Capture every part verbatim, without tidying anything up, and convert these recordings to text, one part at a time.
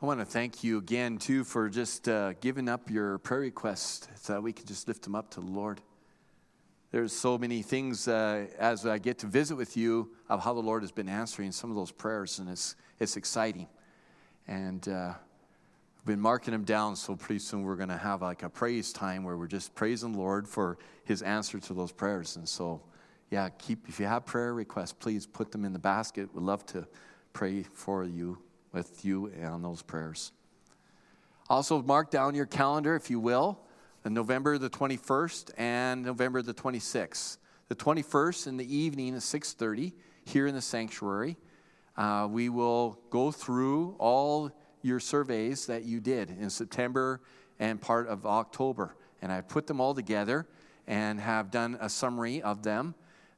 I want to thank you again, too, for just uh, giving up your prayer requests so that we can just lift them up to the Lord. There's so many things uh, as I get to visit with you of how the Lord has been answering some of those prayers, and it's it's exciting. And uh, I've been marking them down, so pretty soon we're going to have like a praise time where we're just praising the Lord for his answer to those prayers. And so, yeah, keep if you have prayer requests, please put them in the basket. We'd love to pray for you, with you on those prayers. Also, mark down your calendar, if you will, November the twenty-first and November the twenty-sixth. The twenty-first in the evening at six thirty here in the sanctuary. Uh, we will go through all your surveys that you did in September and part of October. And I put them all together and have done a summary of them.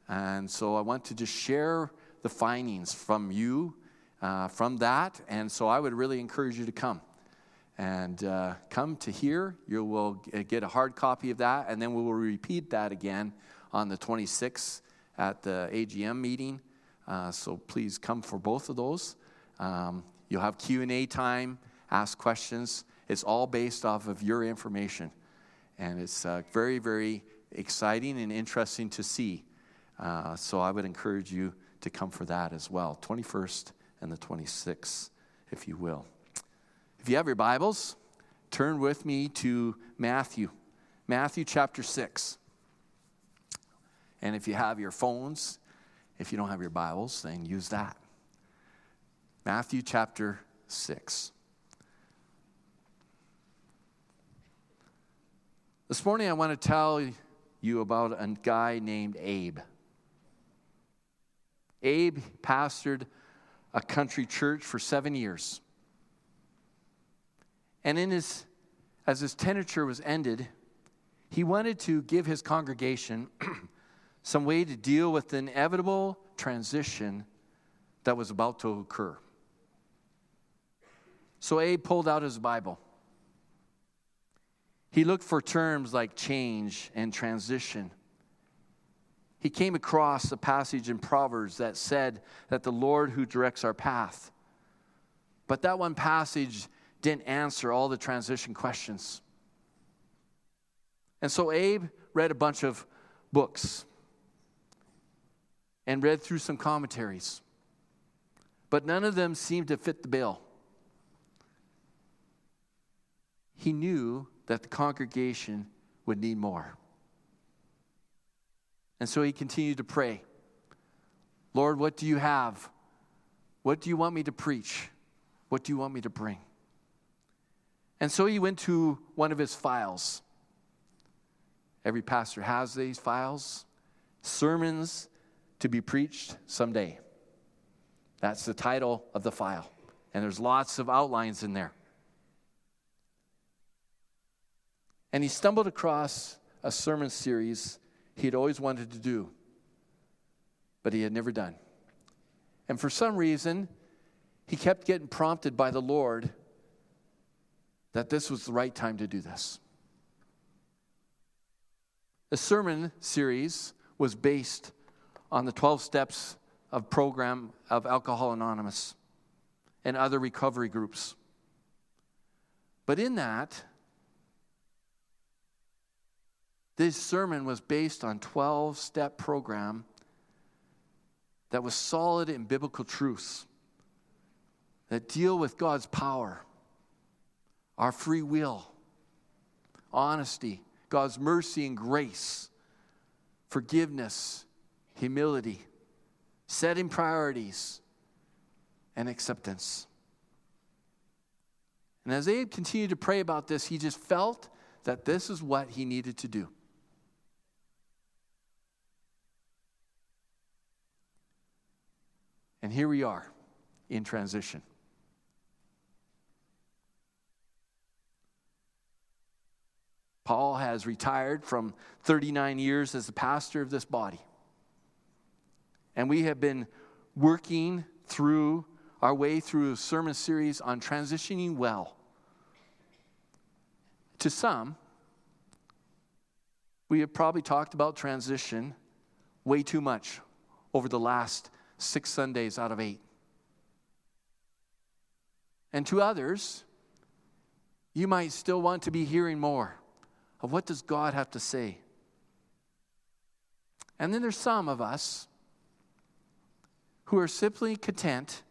And so I want to just share the findings from you, uh, from that. And so I would really encourage you to come. And uh, come to here, you will get a hard copy of that, and then we will repeat that again on the twenty-sixth at the A G M meeting. Uh, so please come for both of those. Um, you'll have Q and A time, ask questions. It's all based off of your information. And it's uh, very, very exciting and interesting to see. Uh, so I would encourage you to come for that as well, twenty-first and the twenty-sixth, if you will. If you have your Bibles, turn with me to Matthew, Matthew chapter six. And if you have your phones, if you don't have your Bibles, then use that. Matthew chapter six. This morning I want to tell you about a guy named Abe. Abe pastored a country church for seven years. And in his, as his tenure was ended, he wanted to give his congregation some way to deal with the inevitable transition that was about to occur. So Abe pulled out his Bible. He looked for terms like change and transition. He came across a passage in Proverbs that said that the Lord who directs our path. But that one passage didn't answer all the transition questions. And so Abe read a bunch of books and read through some commentaries, but none of them seemed to fit the bill. He knew that the congregation would need more. And so he continued to pray, Lord, what do you have? What do you want me to preach? What do you want me to bring? And so he went to one of his files. Every pastor has these files, sermons to be preached someday. That's the title of the file. And there's lots of outlines in there. And he stumbled across a sermon series he'd always wanted to do, but he had never done. And for some reason, he kept getting prompted by the Lord that this was the right time to do this. The sermon series was based on the twelve steps of program of Alcoholics Anonymous and other recovery groups. But in that, this sermon was based on twelve-step program that was solid in biblical truths that deal with God's power, our free will, honesty, God's mercy and grace, forgiveness, humility, setting priorities, and acceptance. And as Abe continued to pray about this, he just felt that this is what he needed to do. And here we are in transition. Paul has retired from thirty-nine years as the pastor of this body. And we have been working through our way through a sermon series on transitioning well. To some, we have probably talked about transition way too much over the last six Sundays out of eight. and to others, you might still want to be hearing more of what does God have to say. And then there's some of us who are simply content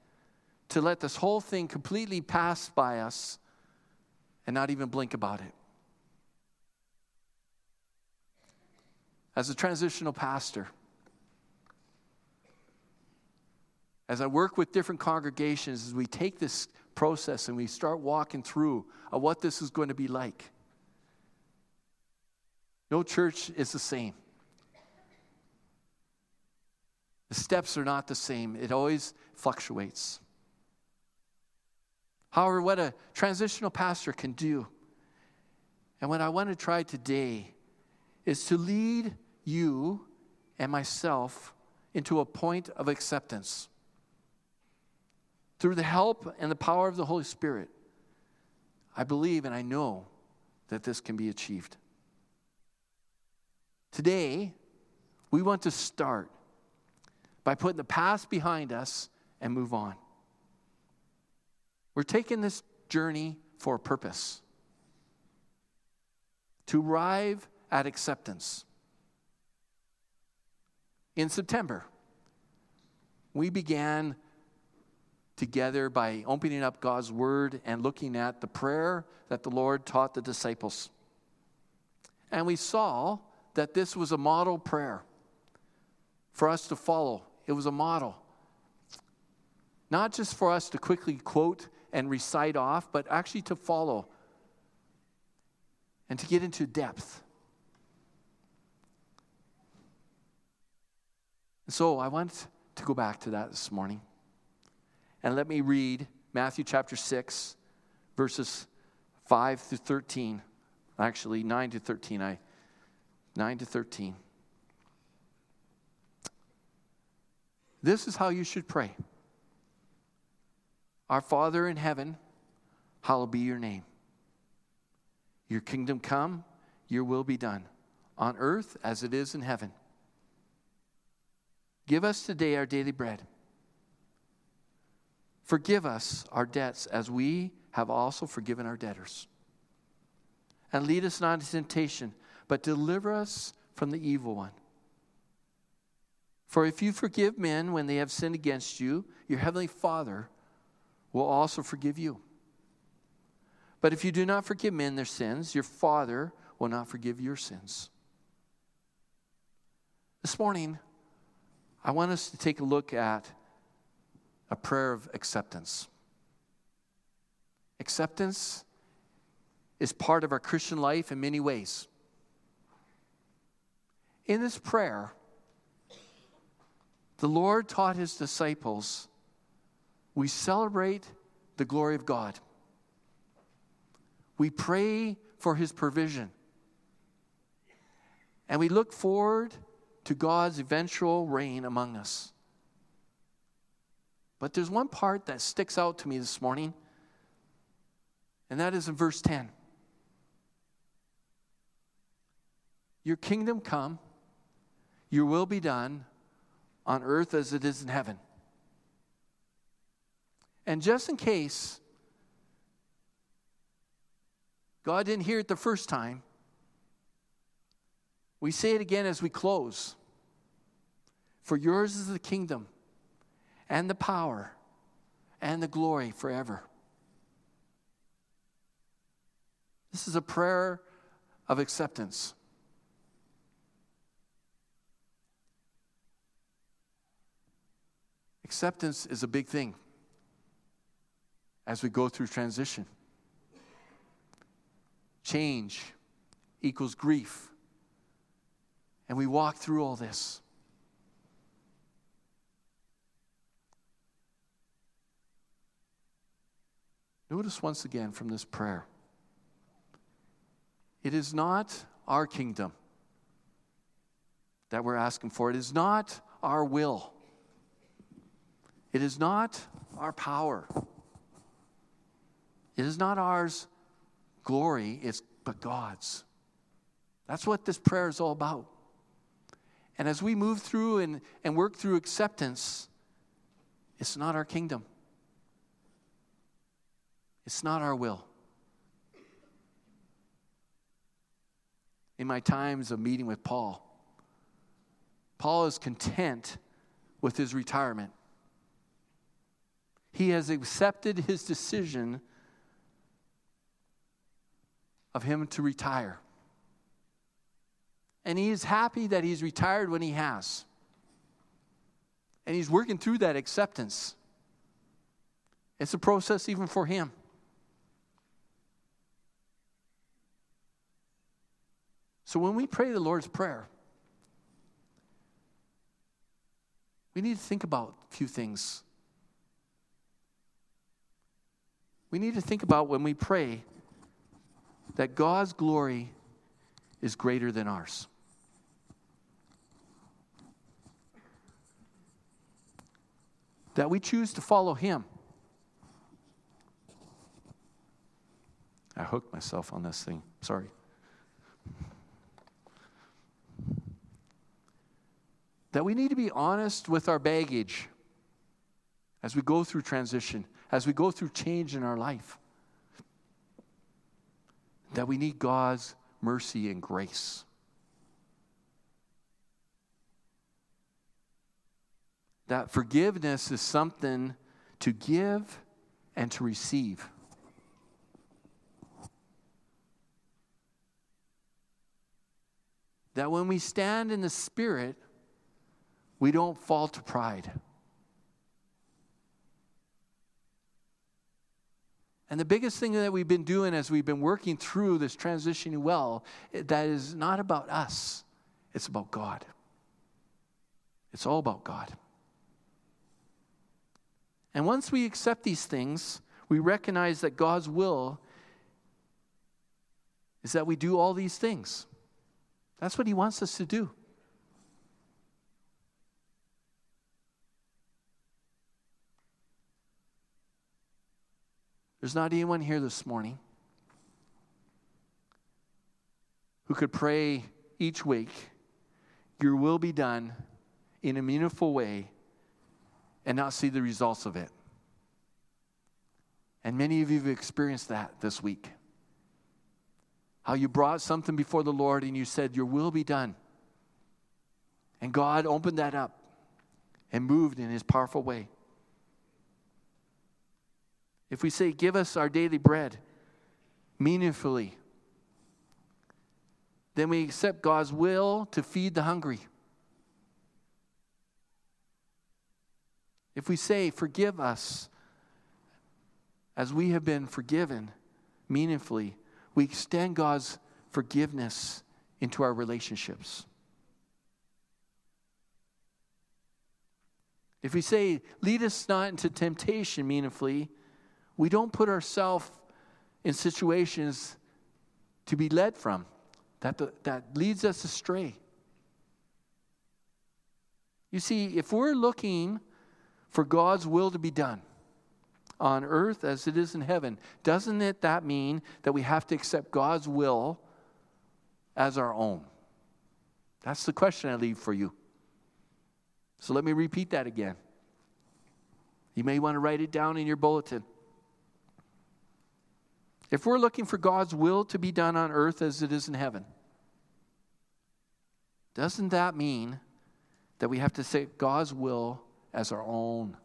to let this whole thing completely pass by us and not even blink about it. As a transitional pastor, as I work with different congregations, as we take this process and we start walking through of what this is going to be like, no church is the same. The steps are not the same. It always fluctuates. However, what a transitional pastor can do, and what I want to try today, is to lead you and myself into a point of acceptance through the help and the power of the Holy Spirit. I believe and I know that this can be achieved. Today, we want to start by putting the past behind us and move on. We're taking this journey for a purpose, to arrive at acceptance. In September, we began together by opening up God's Word and looking at the prayer that the Lord taught the disciples. And we saw that this was a model prayer for us to follow. It was a model, not just for us to quickly quote and recite off, but actually to follow and to get into depth. And so I want to go back to that this morning. And let me read Matthew chapter six, verses five through thirteen. Actually, nine to thirteen. I nine to thirteen. This is how you should pray. Our Father in heaven, hallowed be your name. Your kingdom come, your will be done, on earth as it is in heaven. Give us today our daily bread. Forgive us our debts as we have also forgiven our debtors. And lead us not into temptation, but deliver us from the evil one. For if you forgive men when they have sinned against you, your heavenly Father will also forgive you. But if you do not forgive men their sins, your Father will not forgive your sins. This morning, I want us to take a look at a prayer of acceptance. Acceptance is part of our Christian life in many ways. In this prayer, the Lord taught his disciples, we celebrate the glory of God. We pray for his provision. And we look forward to God's eventual reign among us. But there's one part that sticks out to me this morning, and that is in verse ten. Your kingdom come, your will be done on earth as it is in heaven. And just in case God didn't hear it the first time, we say it again as we close. For yours is the kingdom and the power and the glory forever. This is a prayer of acceptance. Acceptance is a big thing as we go through transition. Change equals grief. And we walk through all this. Notice once again from this prayer, it is not our kingdom that we're asking for. It is not our will. It is not our power. It is not ours glory, it's but God's. That's what this prayer is all about. And as we move through and, and work through acceptance, it's not our kingdom. It's not our will. In my times of meeting with Paul, Paul is content with his retirement. He has accepted his decision of him to retire. And he is happy that he's retired when he has. And he's working through that acceptance. It's a process even for him. So when we pray the Lord's Prayer, we need to think about a few things. We need to think about when we pray that God's glory is greater than ours. That we choose to follow Him. I hooked myself on this thing. Sorry. That we need to be honest with our baggage as we go through transition, as we go through change in our life. That we need God's mercy and grace. That forgiveness is something to give and to receive. That when we stand in the Spirit, we don't fall to pride. And the biggest thing that we've been doing as we've been working through this transitioning well, that is not about us. It's about God. It's all about God. And once we accept these things, we recognize that God's will is that we do all these things. That's what He wants us to do. There's not anyone here this morning who could pray each week, your will be done in a meaningful way, and not see the results of it. And many of you have experienced that this week. How you brought something before the Lord and you said, your will be done. And God opened that up and moved in His powerful way. If we say, give us our daily bread meaningfully, then we accept God's will to feed the hungry. If we say, forgive us as we have been forgiven meaningfully, we extend God's forgiveness into our relationships. If we say, lead us not into temptation meaningfully, we don't put ourselves in situations to be led from, that, the, that leads us astray. You see, if we're looking for God's will to be done on earth as it is in heaven, doesn't it that mean that we have to accept God's will as our own? That's the question I leave for you. So let me repeat that again. You may want to write it down in your bulletin. If we're looking for God's will to be done on earth as it is in heaven, doesn't that mean that we have to say God's will as our own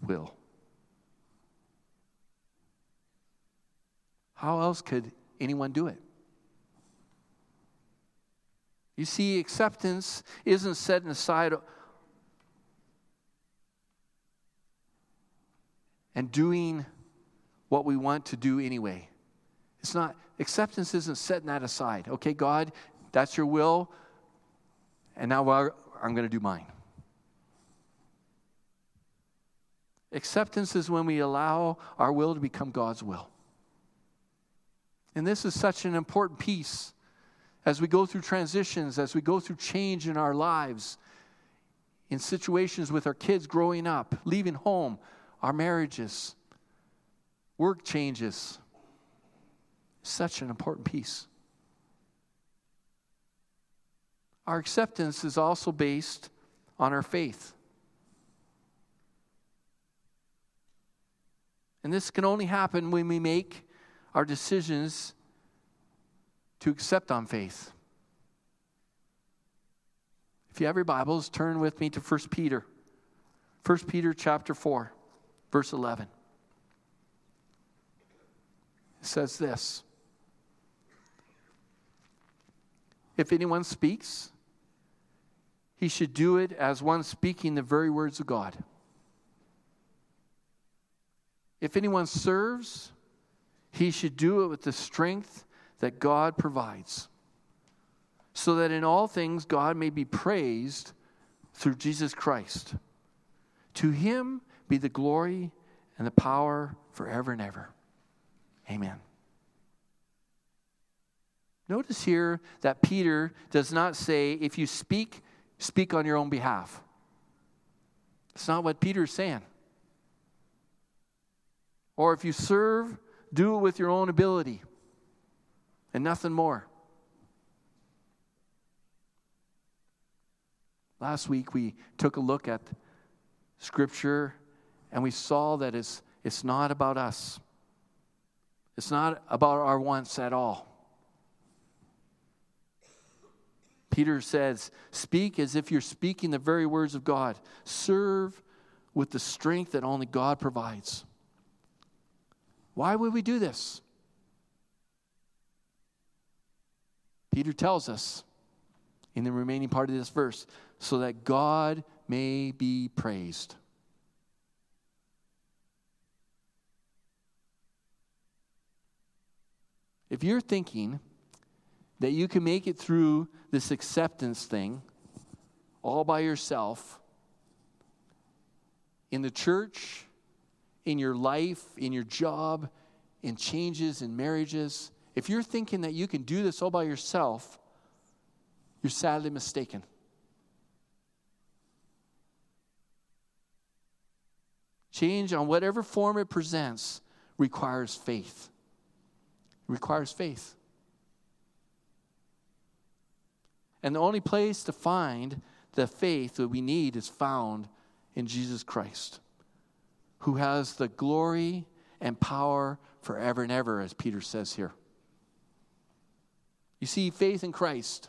will? How else could anyone do it? You see, acceptance isn't setting aside and doing what we want to do anyway. It's not, acceptance isn't setting that aside. Okay, God, that's your will, and now I'm going to do mine. Acceptance is when we allow our will to become God's will. And this is such an important piece as we go through transitions, as we go through change in our lives, in situations with our kids growing up, leaving home, our marriages, work changes. Such an important piece. Our acceptance is also based on our faith. And this can only happen when we make our decisions to accept on faith. If you have your Bibles, turn with me to First Peter. First Peter chapter four, verse eleven. It says this. If anyone speaks, he should do it as one speaking the very words of God. If anyone serves, he should do it with the strength that God provides, so that in all things God may be praised through Jesus Christ. To him be the glory and the power forever and ever. Amen. Notice here that Peter does not say, if you speak, speak on your own behalf. It's not what Peter's saying. Or if you serve, do it with your own ability and nothing more. Last week we took a look at Scripture and we saw that it's, it's not about us. It's not about our wants at all. Peter says, speak as if you're speaking the very words of God. Serve with the strength that only God provides. Why would we do this? Peter tells us in the remaining part of this verse, so that God may be praised. If you're thinking that you can make it through this acceptance thing all by yourself, in the church, in your life, in your job, in changes, in marriages, if you're thinking that you can do this all by yourself, you're sadly mistaken. Change, on whatever form it presents, requires faith. It requires faith. And the only place to find the faith that we need is found in Jesus Christ, who has the glory and power forever and ever, as Peter says here. You see, faith in Christ.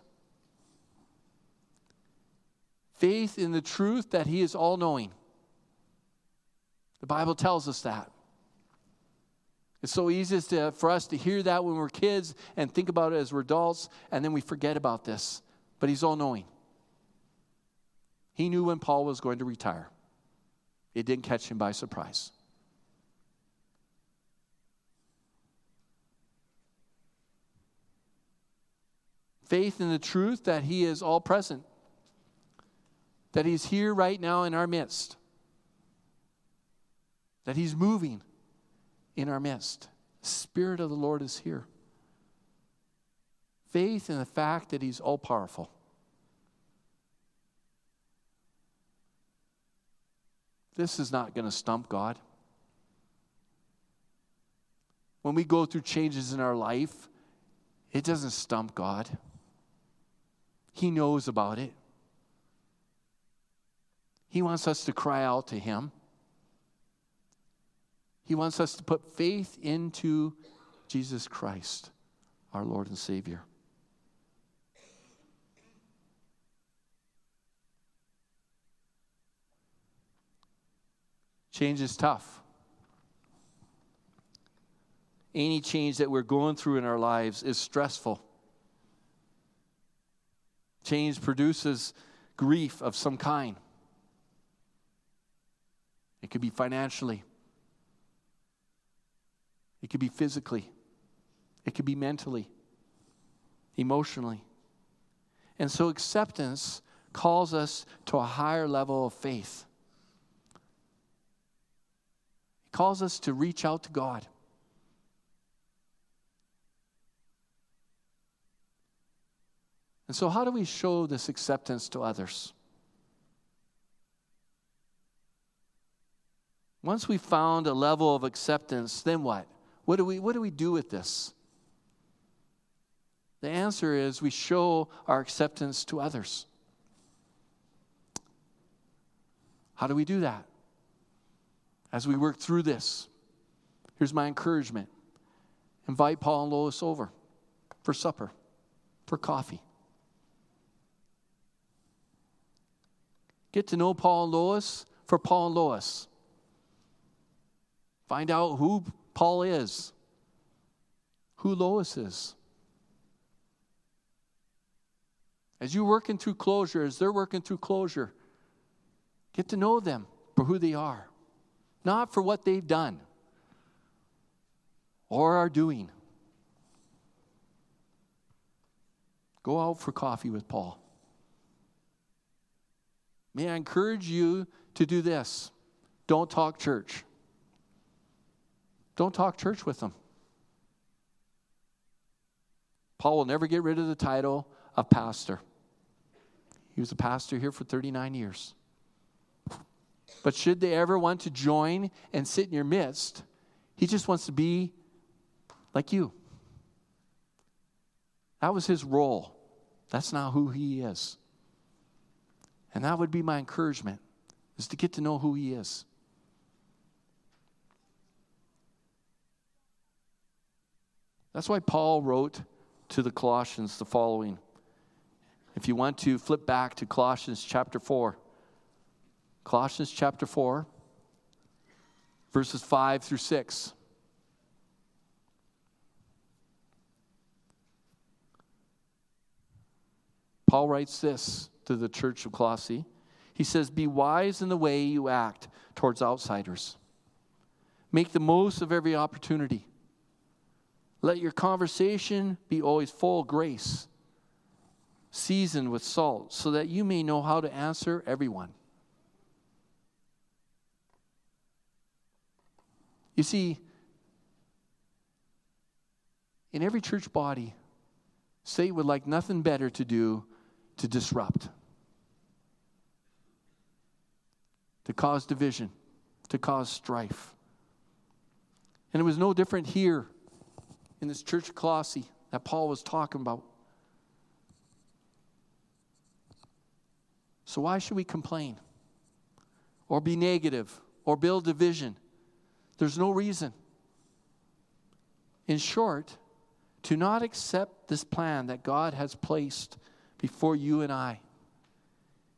Faith in the truth that he is all-knowing. The Bible tells us that. It's so easy to, for us to hear that when we're kids and think about it as we're adults, and then we forget about this. But he's all-knowing. He knew when Paul was going to retire. It didn't catch him by surprise. Faith in the truth that he is all-present, that he's here right now in our midst, that he's moving in our midst. The Spirit of the Lord is here. Faith in the fact that he's all-powerful. This is not going to stump God. When we go through changes in our life, it doesn't stump God. He knows about it. He wants us to cry out to him. He wants us to put faith into Jesus Christ, our Lord and Savior. Change is tough. Any change that we're going through in our lives is stressful. Change produces grief of some kind. It could be financially. It could be physically. It could be mentally, emotionally. And so acceptance calls us to a higher level of faith. It calls us to reach out to God. And so how do we show this acceptance to others? Once we found a level of acceptance, then what? What do we, what do we do with this? The answer is we show our acceptance to others. How do we do that? As we work through this, Here's my encouragement. Invite Paul and Lois over for supper, for coffee. Get to know Paul and Lois for Paul and Lois. Find out who Paul is, who Lois is. As you're working through closure, as they're working through closure, get to know them for who they are, not for what they've done or are doing. Go out for coffee with Paul. May I encourage you to do this. Don't talk church. Don't talk church with them. Paul will never get rid of the title of pastor. He was a pastor here for thirty-nine years. But should they ever want to join and sit in your midst, he just wants to be like you. That was his role. That's not who he is. And that would be my encouragement, is to get to know who he is. That's why Paul wrote to the Colossians the following. If you want to flip back to Colossians chapter four. Colossians chapter four, verses five through six. Paul writes this to the church of Colossae. He says, "Be wise in the way you act towards outsiders. Make the most of every opportunity. Let your conversation be always full of grace, seasoned with salt, so that you may know how to answer everyone." You see, in every church body, Satan would like nothing better to do to disrupt, to cause division, to cause strife. And it was no different here in this church of Colossae that Paul was talking about. So why should we complain or be negative or build division? There's no reason. In short, to not accept this plan that God has placed before you and I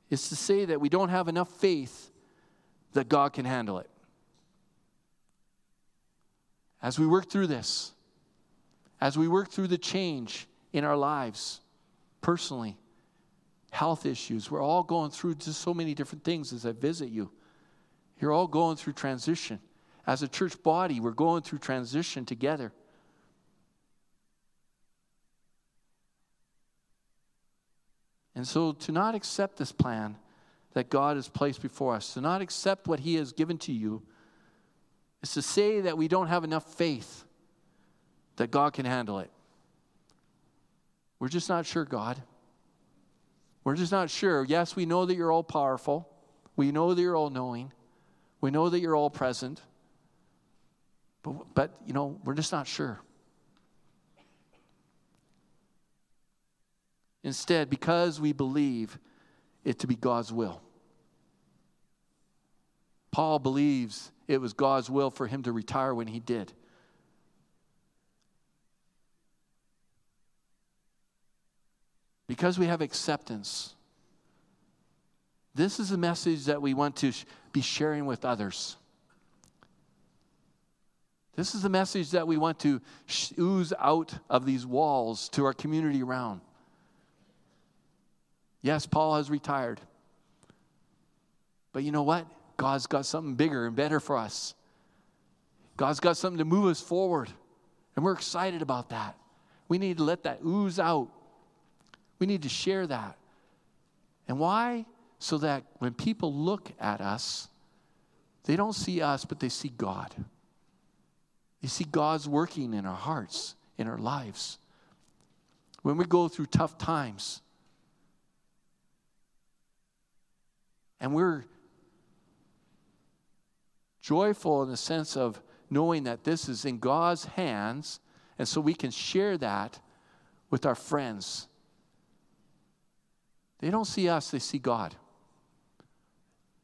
is to say that we don't have enough faith that God can handle it. As we work through this, as we work through the change in our lives, personally, health issues, we're all going through just so many different things as I visit you. You're all going through transition. As a church body, we're going through transition together. And so to not accept this plan that God has placed before us, to not accept what he has given to you, is to say that we don't have enough faith that God can handle it. We're just not sure, God. We're just not sure. Yes, we know that you're all powerful. We know that you're all knowing. We know that you're all present. But, but you know, we're just not sure. Instead, because we believe it to be God's will. Paul believes it was God's will for him to retire when he did. Because we have acceptance, this is a message that we want to sh- be sharing with others. This is a message that we want to sh- ooze out of these walls to our community around. Yes, Paul has retired. But you know what? God's got something bigger and better for us. God's got something to move us forward. And we're excited about that. We need to let that ooze out. We need to share that. And why? So that when people look at us, they don't see us, but they see God. They see God's working in our hearts, in our lives. When we go through tough times, and we're joyful in the sense of knowing that this is in God's hands, and so we can share that with our friends. They don't see us, they see God.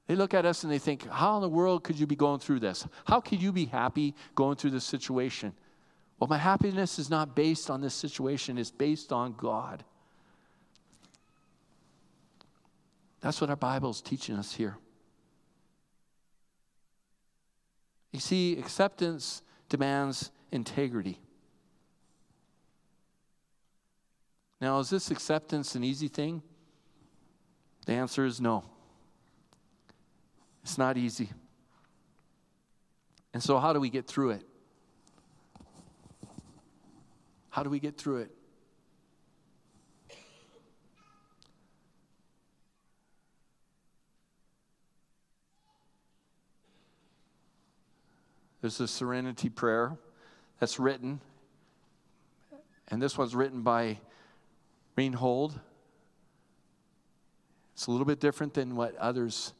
They look at us and they think, how in the world could you be going through this? How could you be happy going through this situation? Well, my happiness is not based on this situation. It's based on God. That's what our Bible is teaching us here. You see, acceptance demands integrity. Now, is this acceptance an easy thing? The answer is no. It's not easy. And so how do we get through it? How do we get through it? There's a serenity prayer that's written. And this one's written by Reinhold. It's a little bit different than what others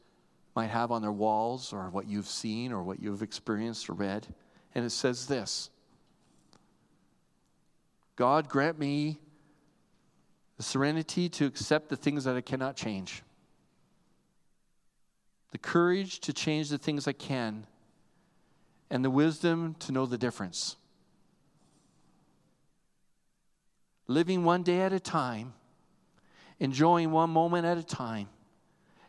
might have on their walls or what you've seen or what you've experienced or read. And it says this: God, grant me the serenity to accept the things that I cannot change, the courage to change the things I can, and the wisdom to know the difference. Living one day at a time, enjoying one moment at a time,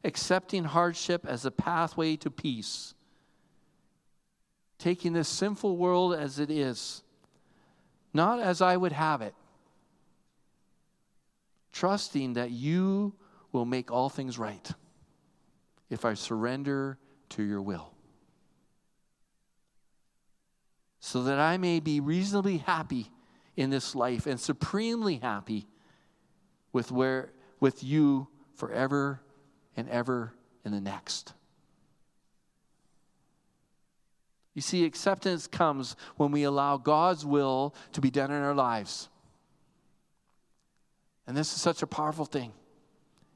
accepting hardship as a pathway to peace, taking this sinful world as it is, not as I would have it, trusting that you will make all things right if I surrender to your will, so that I may be reasonably happy in this life and supremely happy with where with you forever and ever in the next. You see, acceptance comes when we allow God's will to be done in our lives. And this is such a powerful thing.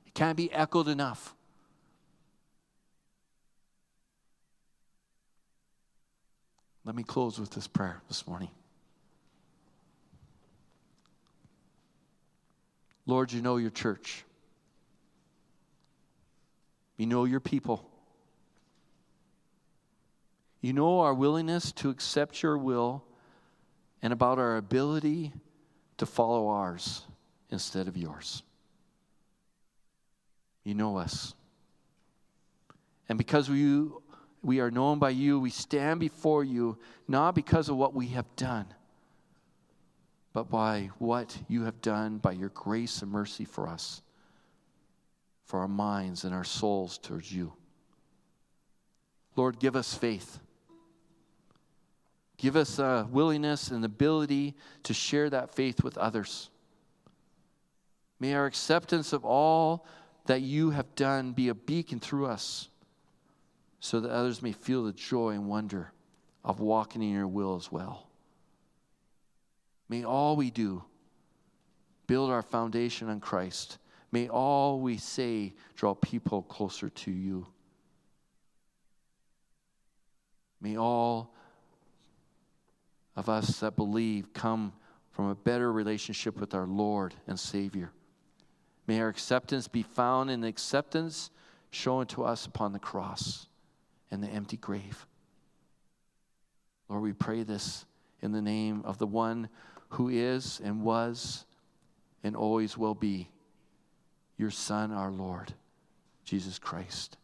It can't be echoed enough. Let me close with this prayer this morning. Lord, you know your church. You know your people. You know our willingness to accept your will and about our ability to follow ours instead of yours. You know us. And because we, we are known by you, we stand before you not because of what we have done, but by what you have done by your grace and mercy for us, for our minds and our souls towards you. Lord, give us faith. Give us a willingness and ability to share that faith with others. May our acceptance of all that you have done be a beacon through us, so that others may feel the joy and wonder of walking in your will as well. May all we do build our foundation on Christ. May all we say draw people closer to you. May all of us that believe come from a better relationship with our Lord and Savior. May our acceptance be found in the acceptance shown to us upon the cross and the empty grave. Lord, we pray this in the name of the one who is and was and always will be, your Son, our Lord, Jesus Christ.